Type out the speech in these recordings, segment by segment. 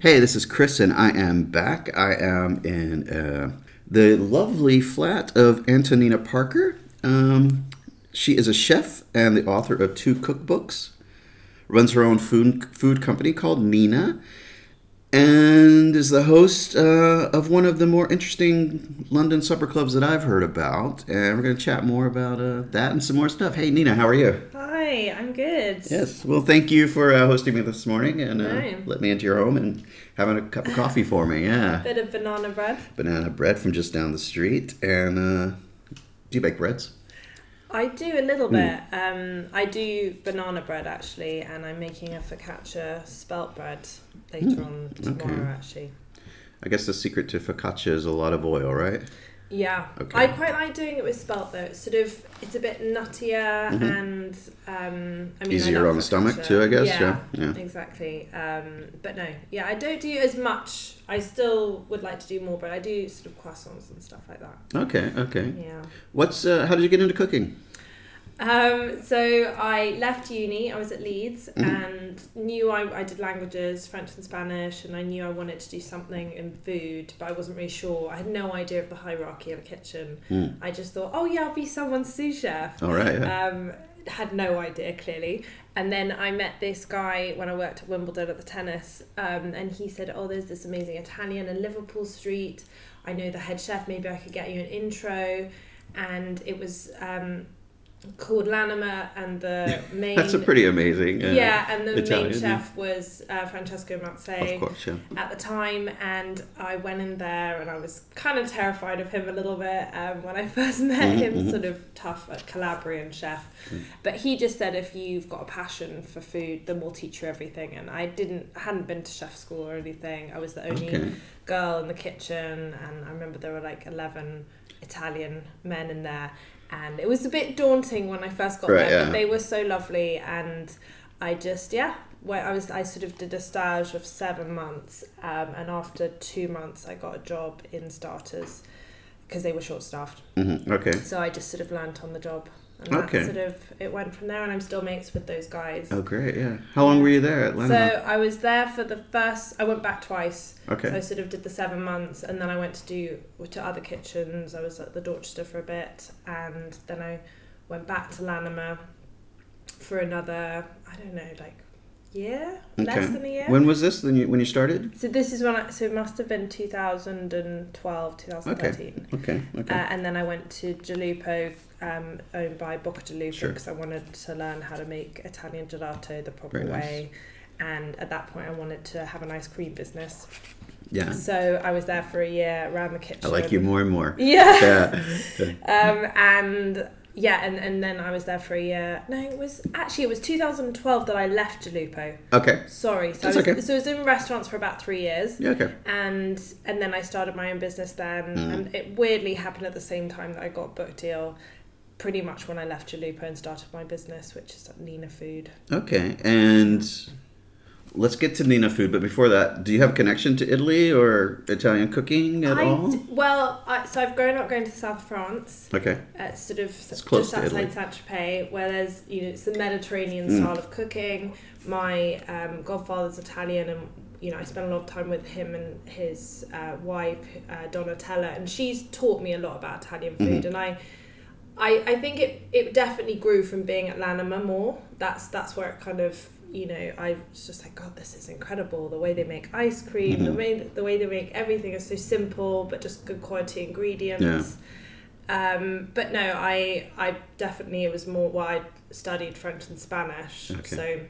Hey, this is Chris, and I am back. I am in the lovely flat of Antonina Parker. She is a chef and the author of 2 cookbooks, runs her own food company called Nina, and is the host of one of the more interesting London supper clubs that I've heard about. And we're going to chat more about that and some more stuff. Hey, Nina, how are you? Hi, I'm good. Yes, well, thank you for hosting me this morning and let me into your home and having a cup of coffee for me. Yeah, a bit of banana bread. Banana bread from just down the street. And do you bake breads? I do a little bit. I do banana bread, actually, and I'm making a focaccia spelt bread later on tomorrow, actually. I guess the secret to focaccia is a lot of oil, right? Yeah. Okay. I quite like doing it with spelt, though. It's a bit nuttier and... easier on the stomach, too, I guess. Yeah. Exactly. But no, I don't do as much. I still would like to do more, but I do sort of croissants and stuff like that. Okay. Yeah. How did you get into cooking? So I left uni, I was at Leeds, and knew I did languages, French and Spanish, and I knew I wanted to do something in food, but I wasn't really sure. I had no idea of the hierarchy of a kitchen. I just thought, I'll be someone's sous chef. All right. Yeah. Had no idea, clearly. And then I met this guy when I worked at Wimbledon at the tennis, and he said, there's this amazing Italian in Liverpool Street. I know the head chef, maybe I could get you an intro. And it was... called L'Anima, and the main... That's a pretty amazing and the Italian, main chef was Francesco Manse, of course, at the time, and I went in there and I was kind of terrified of him a little bit when I first met him, sort of tough, like Calabrian chef. But he just said, if you've got a passion for food, then we'll teach you everything. And I hadn't been to chef school or anything. I was the only girl in the kitchen, and I remember there were like 11 Italian men in there. And it was a bit daunting when I first got there, but they were so lovely. And I just, I sort of did a stage of 7 months. And after 2 months, I got a job in starters because they were short-staffed. Okay. So I just sort of learnt on the job. And that sort of, it went from there, and I'm still mates with those guys. Oh, great, yeah. How long were you there at L'Anima? So I was there for I went back twice. Okay. So I sort of did the 7 months, and then I went to other kitchens. I was at the Dorchester for a bit, and then I went back to L'Anima for another, I don't know, like year? Okay. Less than a year. When was this, when you started? So this is when so it must have been 2012, 2013. Okay. And then I went to Gelupo, owned by Bocca di Lupo, because I wanted to learn how to make Italian gelato the proper way. And at that point I wanted to have an ice cream business. Yeah. So I was there for a year around the kitchen. I like you more and more. Yeah. And then I was there for a year. No, it was 2012 that I left Gelupo. Okay. Sorry. So I was in restaurants for about 3 years. Yeah, okay. And then I started my own business then. And it weirdly happened at the same time that I got a book deal, pretty much when I left Gelupo and started my business, which is Nina Food. Okay. And let's get to Nina Food, but before that, do you have a connection to Italy or Italian cooking at all? So I've grown up going to the south of France. Okay. Sort of it's close just outside Saint-Tropez, where there's it's the Mediterranean style of cooking. My godfather's Italian, and I spent a lot of time with him and his wife Donatella, and she's taught me a lot about Italian food, and I think it definitely grew from being at L'Anima more. That's where it kind of. I was just like, God, this is incredible. The way they make ice cream, the way they make everything is so simple, but just good quality ingredients. Yeah. But no, I definitely, it was more why I studied French and Spanish. Okay. So,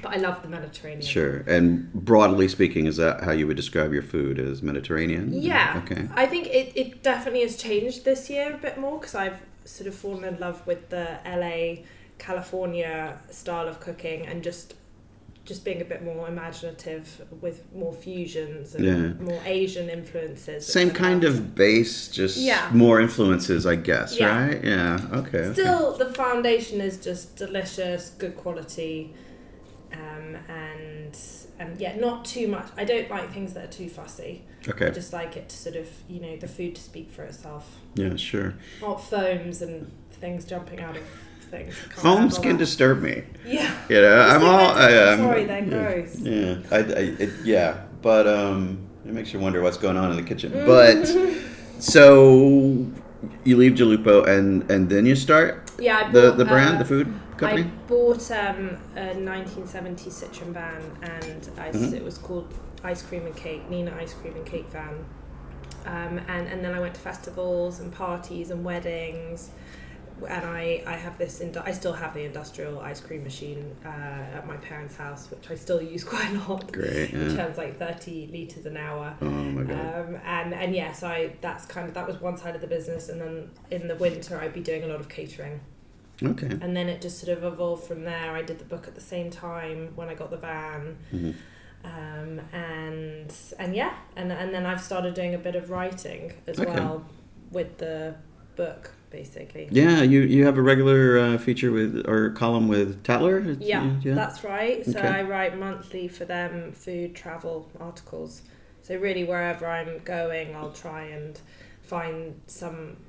but I love the Mediterranean. Sure. And broadly speaking, is that how you would describe your food, as Mediterranean? Yeah. Okay. I think it definitely has changed this year a bit more, because I've sort of fallen in love with the LA California style of cooking, and just being a bit more imaginative with more fusions and more Asian influences. Same kind of base, just more influences, I guess, right? Yeah, okay. Still, the foundation is just delicious, good quality, and not too much. I don't like things that are too fussy. Okay. I just like it to sort of, the food to speak for itself. Yeah, sure. Not foams and things jumping out of... Foams can disturb me. Yeah. I'm all. Sorry, they're gross. Yeah. But it makes you wonder what's going on in the kitchen. But so you leave Gelupo and then you start the brand, the food company? I bought a 1970 Citroen van, and it was called Ice Cream and Cake, Nina Ice Cream and Cake Van. And then I went to festivals and parties and weddings. And I still have the industrial ice cream machine at my parents' house, which I still use quite a lot. Great, yeah. It turns like 30 litres an hour. Oh my God. That was one side of the business. And then in the winter, I'd be doing a lot of catering. Okay. And then it just sort of evolved from there. I did the book at the same time when I got the van. Mm-hmm. And then I've started doing a bit of writing as well with the book. Basically. Yeah, you have a regular feature with or column with Tatler? Yeah, that's right. So I write monthly for them food, travel articles. So really wherever I'm going, I'll try and find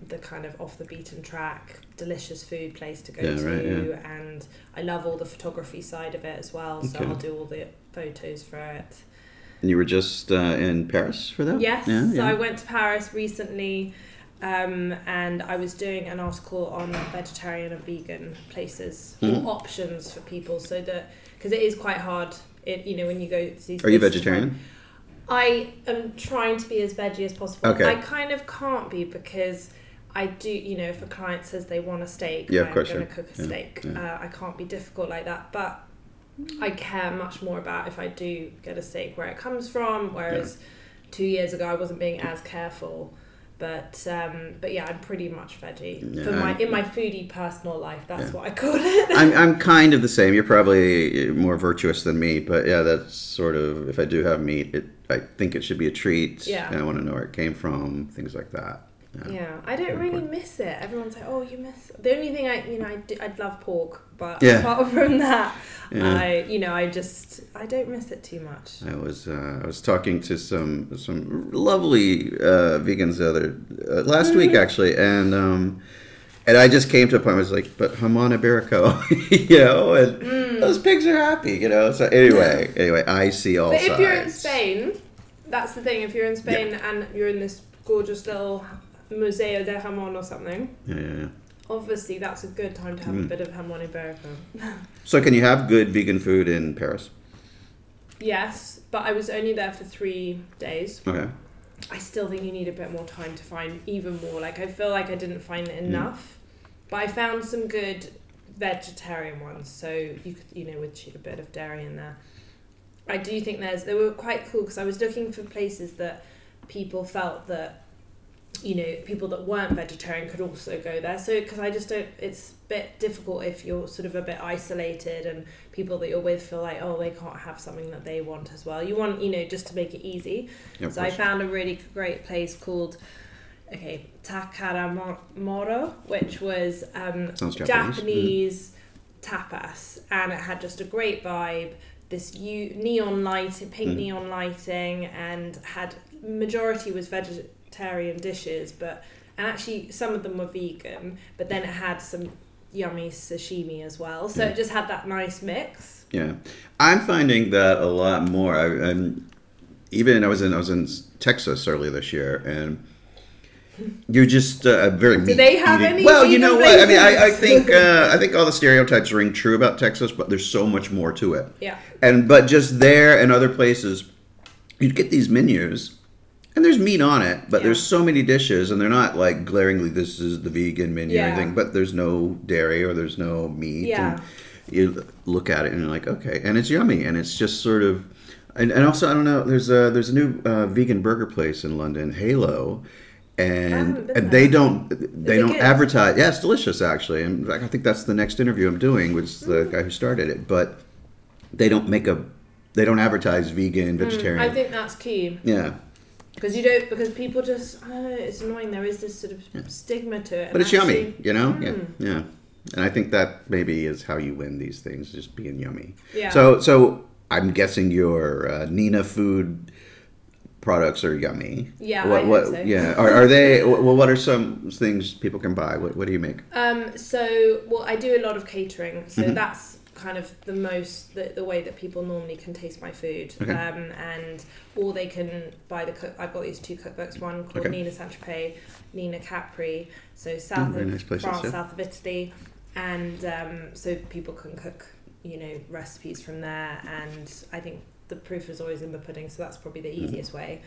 the kind of off the beaten track, delicious food place to go to. Right, yeah. And I love all the photography side of it as well. So I'll do all the photos for it. And you were just in Paris for that? Yes. Yeah, so I went to Paris recently. And I was doing an article on vegetarian and vegan places, options for people, so that because it is quite hard. When you go to these. Are you vegetarian? I am trying to be as veggie as possible. Okay. I kind of can't be because I do. If a client says they want a steak, I'm going to cook a steak. Yeah. I can't be difficult like that, but I care much more about if I do get a steak where it comes from. Whereas 2 years ago, I wasn't being as careful. But I'm pretty much veggie in my foodie personal life. That's what I call it. I'm kind of the same. You're probably more virtuous than me, but that's sort of if I do have meat, I think it should be a treat. Yeah, and I want to know where it came from, things like that. Yeah, I don't really miss it. Everyone's like, "Oh, you miss." The only thing I'd love pork, but apart from that, I don't miss it too much. I was talking to some lovely vegans the other last week actually, and I just came to a point where I was like, "But jamón ibérico," and those pigs are happy, So anyway, I see all sides. But if you're in Spain, that's the thing. If you're in Spain and you're in this gorgeous little Museo de Jamón or something. Yeah. Obviously, that's a good time to have a bit of jamón ibérico. So, can you have good vegan food in Paris? Yes, but I was only there for 3 days. Okay. I still think you need a bit more time to find even more. Like, I feel like I didn't find it enough, but I found some good vegetarian ones. So you could, with a bit of dairy in there. I do think they were quite cool because I was looking for places that people felt that. People that weren't vegetarian could also go there. So, because it's a bit difficult if you're sort of a bit isolated and people that you're with feel like, oh, they can't have something that they want as well. You want, just to make it easy. Yeah, so I found a really great place called, Takaramoro, which was Japanese tapas. And it had just a great vibe, this neon lighting, and had majority was vegetarian dishes, and actually some of them were vegan, but then it had some yummy sashimi as well, so it just had that nice mix. I'm finding that a lot more. I was in Texas earlier this year, and you're just very meat. Do they have any? Well, you know what? I mean, I think all the stereotypes ring true about Texas, but there's so much more to it. Yeah. But just there and other places, you'd get these menus. And there's meat on it, but there's so many dishes, and they're not like glaringly, this is the vegan menu or anything, but there's no dairy or there's no meat. Yeah. And you look at it and you're like, okay, and it's yummy, and it's just sort of, and also, I don't know, there's a new vegan burger place in London, Halo, and they don't advertise. Yeah, it's delicious actually, and I think that's the next interview I'm doing with the guy who started it, but they don't advertise vegan, vegetarian. I think that's key. Yeah. Because people just, it's annoying. There is this sort of stigma to it. But it's actually, yummy, Yeah. And I think that maybe is how you win these things, just being yummy. Yeah. So I'm guessing your Nina Food products are yummy. Yeah, I hope so. Yeah. Are they, well, what are some things people can buy? What do you make? I do a lot of catering. So that's kind of the most the way that people normally can taste my food. Okay. And or they can buy the cook. I've got these two cookbooks, one called Nina Saint-Tropez, Nina Capri, so south of nice places, France, south of Italy, and so people can cook, you know, recipes from there. And I think the proof is always in the pudding, so that's probably the easiest way.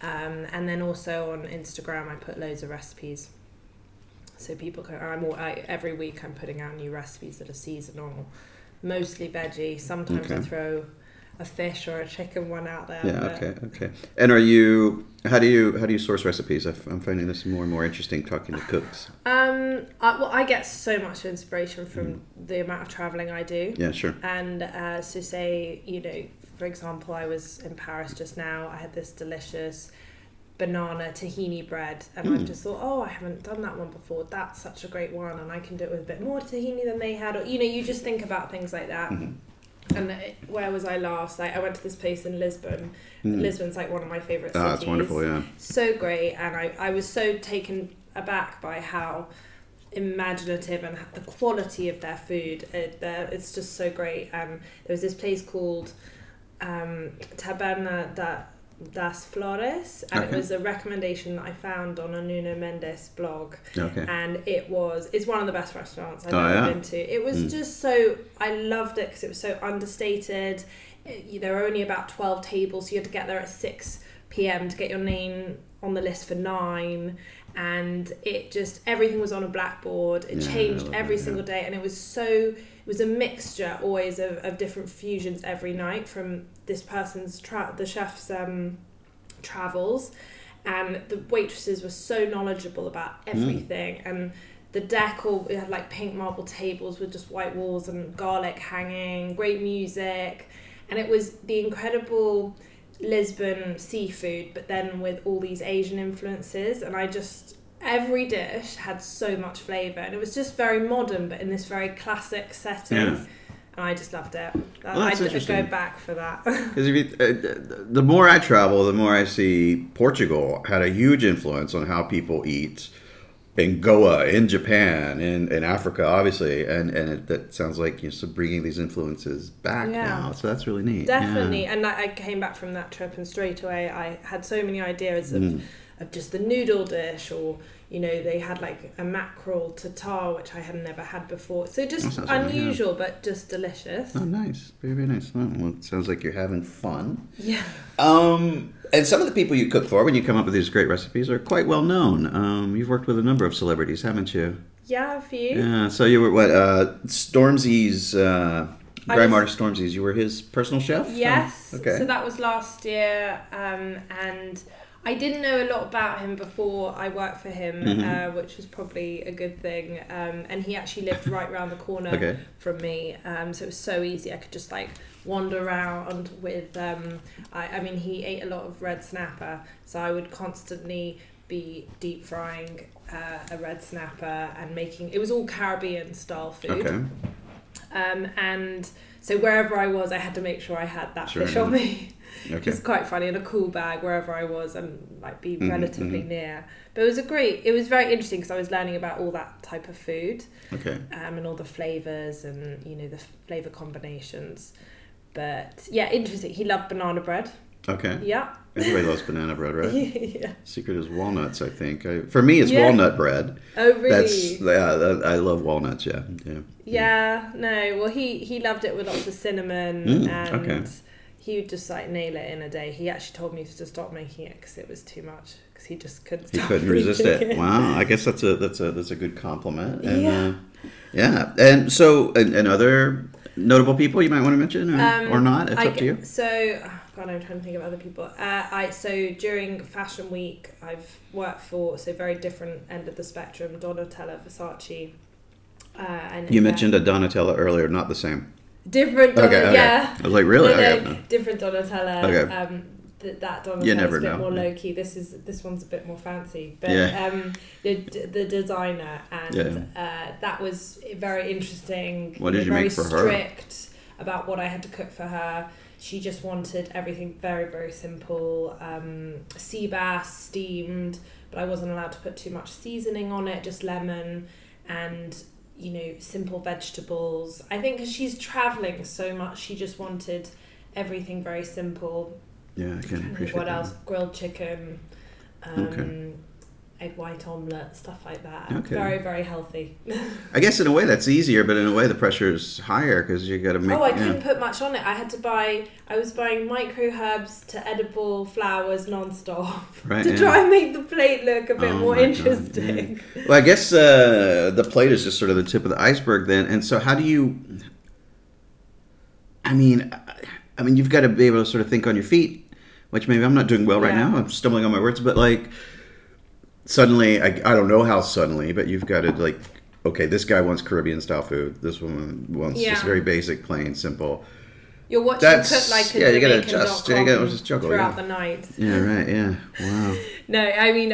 And then also on Instagram, I put loads of recipes. So people can, every week I'm putting out new recipes that are seasonal, mostly veggie. Sometimes I throw a fish or a chicken one out there. Yeah, okay. And how do you source recipes? I'm finding this more and more interesting talking to cooks. I get so much inspiration from the amount of traveling I do. Yeah, sure. And so say, you know, for example, I was in Paris just now. I had this delicious banana tahini bread, and I've just thought, I haven't done that one before, that's such a great one, and I can do it with a bit more tahini than they had, or you just think about things like that. And where was I last? I went to this place in Lisbon. Lisbon's like one of my favourite cities. That's wonderful, yeah. So great, and I was so taken aback by how imaginative and the quality of their food. It's just so great. There was this place called Taberna das Flores, and it was a recommendation that I found on a Nuno Mendes blog, and it's one of the best restaurants I've ever been to. It was just so, I loved it because it was so understated. There were only about 12 tables, so you had to get there at 6 p.m. to get your name on the list for 9, and it just, everything was on a blackboard. It changed every single day, and it was a mixture always of different fusions every night from this person's, the chef's travels, and the waitresses were so knowledgeable about everything, and the decor, it had like pink marble tables with just white walls and garlic hanging, great music, and it was the incredible Lisbon seafood, but then with all these Asian influences, and every dish had so much flavour, and it was just very modern, but in this very classic setting. Yeah. And I just loved it. I'd go back for that. Because the more I travel, the more I see Portugal had a huge influence on how people eat in Goa, in Japan, in Africa, obviously, and that sounds like you're bringing these influences back now. So that's really neat. Definitely, and I came back from that trip, and straight away I had so many ideas of just the noodle dish, or they had like a mackerel tartare, which I had never had before. So just unusual, but just delicious. Oh, nice, very, very nice. Well, it sounds like you're having fun. Yeah. And some of the people you cook for when you come up with these great recipes are quite well known. You've worked with a number of celebrities, haven't you? Yeah, a few. Yeah. So you were what? Stormzy's. Grime artist Stormzy's. You were his personal chef. Yes. So that was last year, and I didn't know a lot about him before I worked for him, which was probably a good thing. And he actually lived right around the corner from me, so it was so easy. I could just wander around with. He ate a lot of red snapper, so I would constantly be deep frying a red snapper and making. It was all Caribbean style food. Okay. And so wherever I was, I had to make sure I had that fish on me. Okay. It's quite funny, in a cool bag wherever I was, and be relatively near. But it was very interesting because I was learning about all that type of food, and all the flavors and the flavor combinations. But yeah, interesting. He loved banana bread. Okay. Yeah. Everybody loves banana bread, right? Yeah. Secret is walnuts, I think. For me, it's walnut bread. Oh, really? I love walnuts. Yeah. Yeah. No. Well, he loved it with lots of cinnamon and. Okay. He would just nail it in a day. He actually told me to stop making it because it was too much. Because he just couldn't. He couldn't resist it. Wow, I guess that's a good compliment. And, and so and other notable people you might want to mention or not. It's up to you. So, I'm trying to think of other people. During Fashion Week, I've worked for very different end of the spectrum. Donatella Versace. You mentioned a Donatella earlier, not the same. Different Donatella, yeah. I was like, really? Different Donatella. Okay. That Donatella's a bit more low-key. This one's a bit more fancy. But the designer, and that was very interesting. What did you make for her? Very strict about what I had to cook for her. She just wanted everything very, very simple. Sea bass, steamed, but I wasn't allowed to put too much seasoning on it, just lemon, and you know, simple vegetables. I think because she's traveling so much, she just wanted everything very simple. Yeah, I can appreciate that. What else? Grilled chicken, okay. Egg white omelette, stuff like that. Okay. Very, very healthy. I guess in a way that's easier, but in a way the pressure is higher because you got to make... Oh, I couldn't put much on it. I had to buy... I was buying micro herbs to edible flowers non-stop to try and make the plate look a bit more interesting. Yeah. Well, I guess the plate is just sort of the tip of the iceberg then. And so how do you... I mean, you've got to be able to sort of think on your feet, which maybe I'm not doing well right now. I'm stumbling on my words, but like... Suddenly, I don't know how suddenly, but you've got to like, okay, this guy wants Caribbean style food. This woman wants just very basic, plain, simple. You're watching cook like a you gotta adjust. You gotta just juggle throughout the night. Yeah, right. Yeah, wow. No, I mean,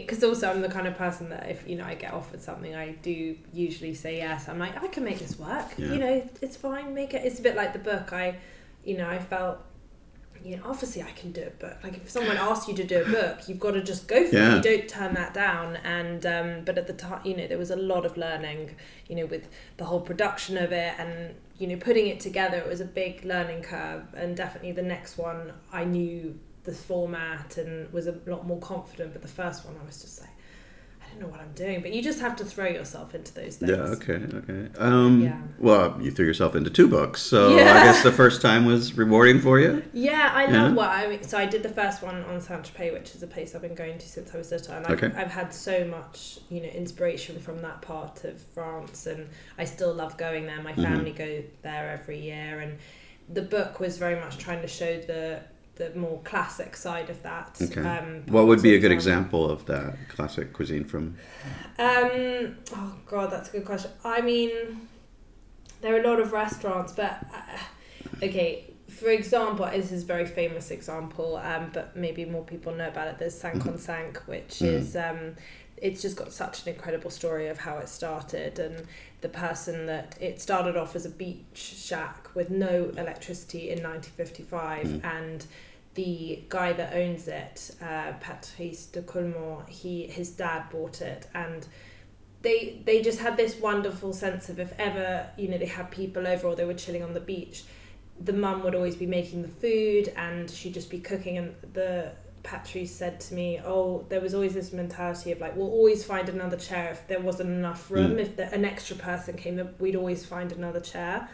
because also I'm the kind of person that if I get offered something, I do usually say yes. I'm like, I can make this work. Yeah. It's fine. Make it. It's a bit like the book. I felt. Obviously I can do a book. Like if someone asks you to do a book, you've got to just go for it. You don't turn that down. And but at the time, there was a lot of learning, with the whole production of it and, putting it together. It was a big learning curve. And definitely the next one, I knew the format and was a lot more confident. But the first one, I was just like, I don't know what I'm doing. But you just have to throw yourself into those things. Yeah, okay. Well, you threw yourself into two books, so I guess the first time was rewarding for you. Yeah, I love what I mean. So I did the first one on Saint-Tropez, which is a place I've been going to since I was little, and I've had so much, inspiration from that part of France, and I still love going there. My family go there every year, and the book was very much trying to show the more classic side of that. Okay. What would be a good example of that classic cuisine from? Oh God, that's a good question. I mean, there are a lot of restaurants, but for example, this is a very famous example, but maybe more people know about it. There's Sank-on-Sank, which is, it's just got such an incredible story of how it started, and the person that it started off as a beach shack with no electricity in 1955, and the guy that owns it, Patrice de Colmont, his dad bought it, and they just had this wonderful sense of if ever they had people over or they were chilling on the beach, the mum would always be making the food and she'd just be cooking, and the Patrice said to me, there was always this mentality of like, we'll always find another chair if there wasn't enough room. If an extra person came, we'd always find another chair.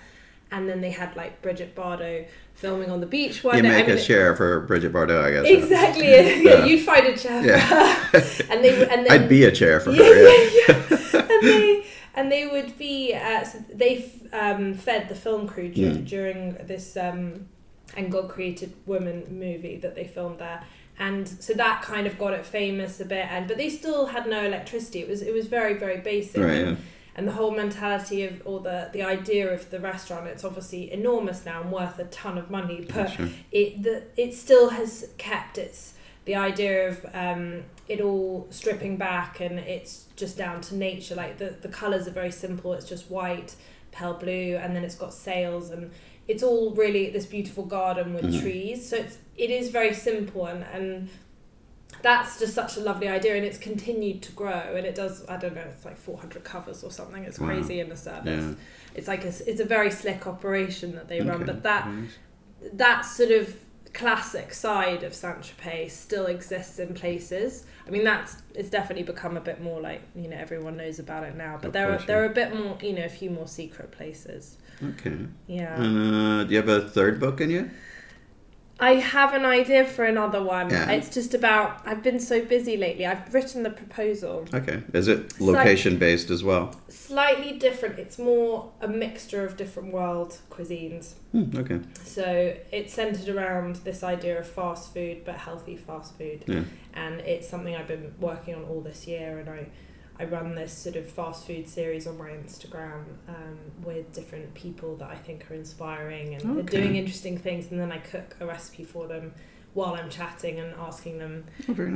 And then they had like Bridget Bardot filming on the beach one day. You make a chair for Bridget Bardot, I guess. Exactly. Yeah, you'd find a chair for her. And then, I'd be a chair for her. Yeah. and they would be, so they fed the film crew during this God Created Woman movie that they filmed there. And so that kind of got it famous a bit, but they still had no electricity. It was very, very basic. Right, yeah. And the whole mentality of, or the idea of the restaurant, it's obviously enormous now and worth a ton of money, but sure. It still has kept the idea of it all stripping back, and it's just down to nature. Like the colours are very simple. It's just white, pale blue, and then it's got sails, and it's all really this beautiful garden with trees. So it is very simple, and that's just such a lovely idea, and it's continued to grow, and it does, I don't know, it's like 400 covers or something. It's crazy in the service. Yeah. It's like it's a very slick operation that they run, but that sort of classic side of Saint-Tropez still exists in places. I mean, it's definitely become a bit more like, everyone knows about it now, but there are a bit more, a few more secret places. Okay. Yeah. And do you have a third book in you? I have an idea for another one. Yeah. It's just about, I've been so busy lately. I've written the proposal. Okay. Is it location-based as well? Slightly different. It's more a mixture of different world cuisines. Okay. So it's centered around this idea of fast food, but healthy fast food. Yeah. And it's something I've been working on all this year, and I run this sort of fast food series on my Instagram with different people that I think are inspiring, and they're doing interesting things, and then I cook a recipe for them while I'm chatting and asking them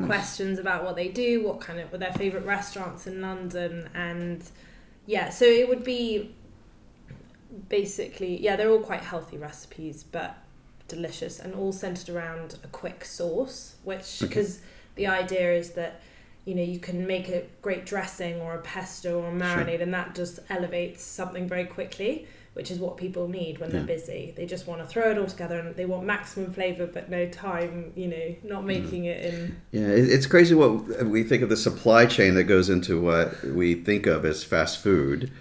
questions about what they do, what their favourite restaurants in London, and so it would be basically, they're all quite healthy recipes, but delicious, and all centred around a quick sauce, which, because the idea is that you know, you can make a great dressing or a pesto or a marinade, sure, and that just elevates something very quickly, which is what people need when they're busy. They just want to throw it all together and they want maximum flavour but no time, you know, not making it in... Yeah, it's crazy what we think of the supply chain that goes into what we think of as fast food,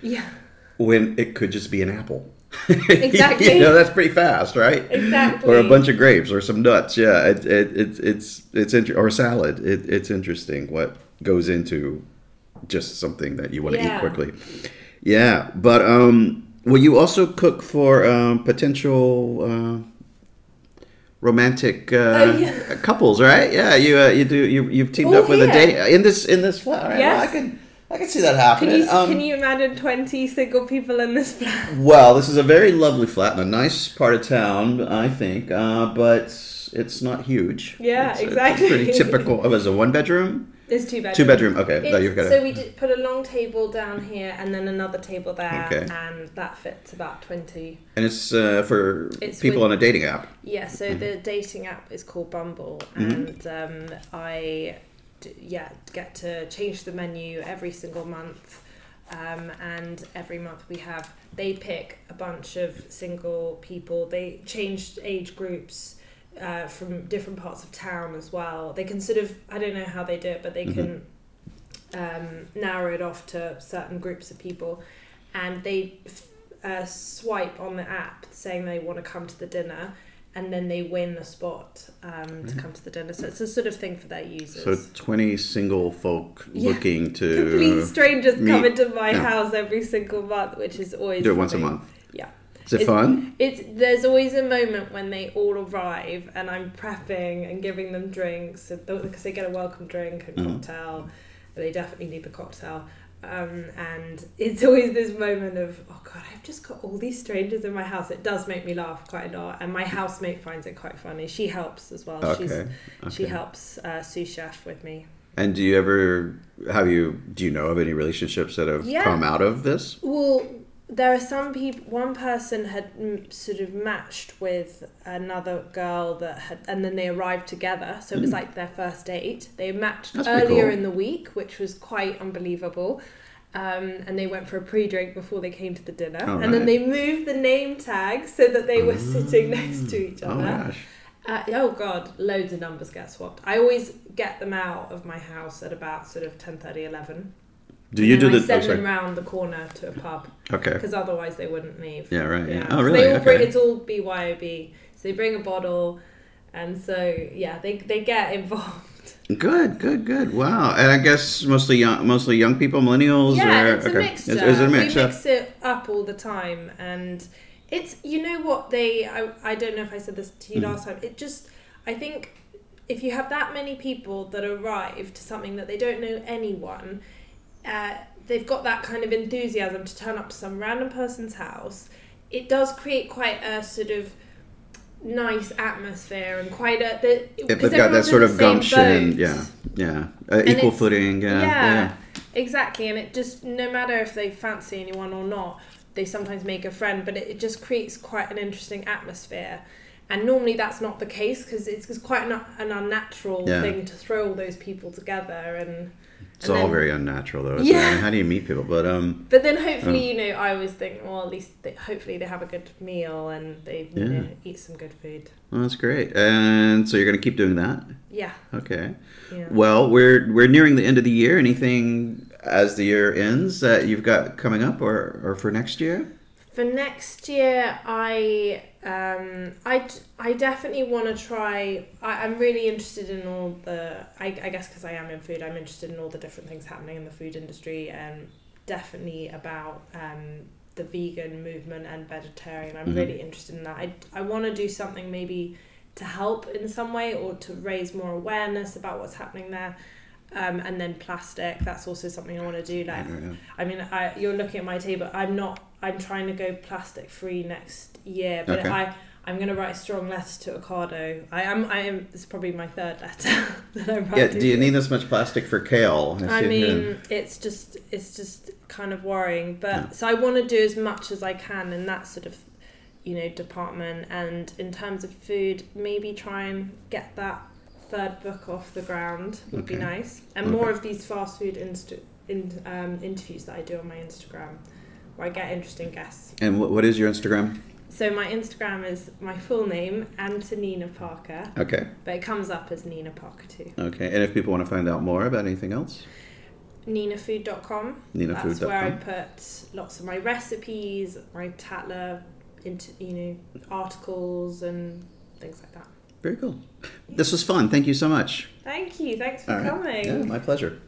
when it could just be an apple. Exactly. You know, that's pretty fast, right? Exactly. Or a bunch of grapes or some nuts, or salad. It's interesting what goes into just something that you want to eat quickly. Yeah, but... Well, you also cook for potential romantic couples, right? Yeah, you do. You've teamed up with a date in this flat. Right? Yes. Well, I can see that happening. Can you imagine 20 single people in this flat? Well, this is a very lovely flat in a nice part of town, I think, but it's not huge. Yeah, exactly. It's pretty typical. Oh, is it one bedroom? It's two bedroom. Okay, no, you've got it. So we did put a long table down here and then another table there, and that fits about 20. And it's for people on a dating app. Yeah, so the dating app is called Bumble, and I get to change the menu every single month, and every month they pick a bunch of single people. They change age groups. From different parts of town as well. They can sort of, I don't know how they do it, but they can narrow it off to certain groups of people, and they swipe on the app saying they want to come to the dinner, and then they win a spot to come to the dinner. So it's a sort of thing for their users. So 20 single folk looking to... Complete strangers come into my house every single month, which is always... Do it once a month. Yeah. Is it fun? There's always a moment when they all arrive and I'm prepping and giving them drinks because they get a welcome drink, a cocktail. They definitely need the cocktail. And it's always this moment of, oh God, I've just got all these strangers in my house. It does make me laugh quite a lot. And my housemate finds it quite funny. She helps as well. Okay. She helps sous chef with me. And do you ever, do you know of any relationships that have come out of this? Well... There are some people, one person had sort of matched with another girl and then they arrived together. So it was like their first date. They matched earlier in the week, which was quite unbelievable. And they went for a pre-drink before they came to the dinner. All right. And then they moved the name tag so that they were sitting next to each other. Oh, gosh. Loads of numbers get swapped. I always get them out of my house at about sort of 10:30, 11. Send them round the corner to a pub. Okay. Because otherwise they wouldn't leave. Yeah, right. Yeah. Oh, really? So they all bring, it's all BYOB. So they bring a bottle, and so they get involved. Good. Wow. And I guess mostly young people, millennials. Yeah, or, it's a mixture. It's a mix. We mix it up all the time, and it's, you know what, I don't know if I said this to you last time. It just, I think if you have that many people that arrive to something that they don't know anyone. They've got that kind of enthusiasm to turn up to some random person's house. It does create quite a sort of nice atmosphere and quite a... They've got that sort of gumption. Boat. Yeah. Equal footing. Yeah, exactly. And it just, no matter if they fancy anyone or not, they sometimes make a friend, but it just creates quite an interesting atmosphere. And normally that's not the case because it's quite an unnatural thing to throw all those people together and... It's all very unnatural, though. Isn't it? How do you meet people? But then hopefully, I always think, well, at least hopefully they have a good meal and they eat some good food. Well, that's great. And so you're going to keep doing that? Yeah. Okay. Yeah. Well, we're nearing the end of the year. Anything as the year ends that you've got coming up or for next year? For next year, I definitely want to try. I'm really interested in all the. I guess because I am in food, I'm interested in all the different things happening in the food industry, and definitely about the vegan movement and vegetarian. I'm really interested in that. I want to do something maybe to help in some way or to raise more awareness about what's happening there. And then plastic, that's also something I want to do. Like, I mean, you're looking at my table. I'm trying to go plastic free next year, but I'm going to write a strong letter to Ocado. I am. It's probably my third letter that I'm writing. Yeah. Do you need this much plastic for kale? It's just kind of worrying, but so I want to do as much as I can in that sort of, department. And in terms of food, maybe try and get that third book off the ground would be nice. And more of these fast food interviews that I do on my Instagram, where I get interesting guests. And what is your Instagram? So my Instagram is my full name, Antonina Parker. Okay. But it comes up as Nina Parker too. Okay. And if people want to find out more about anything else? NinaFood.com. NinaFood.com. That's where I put lots of my recipes, my Tatler, articles and things like that. Very cool. This was fun. Thank you so much. Thank you. Thanks for coming. Yeah, my pleasure.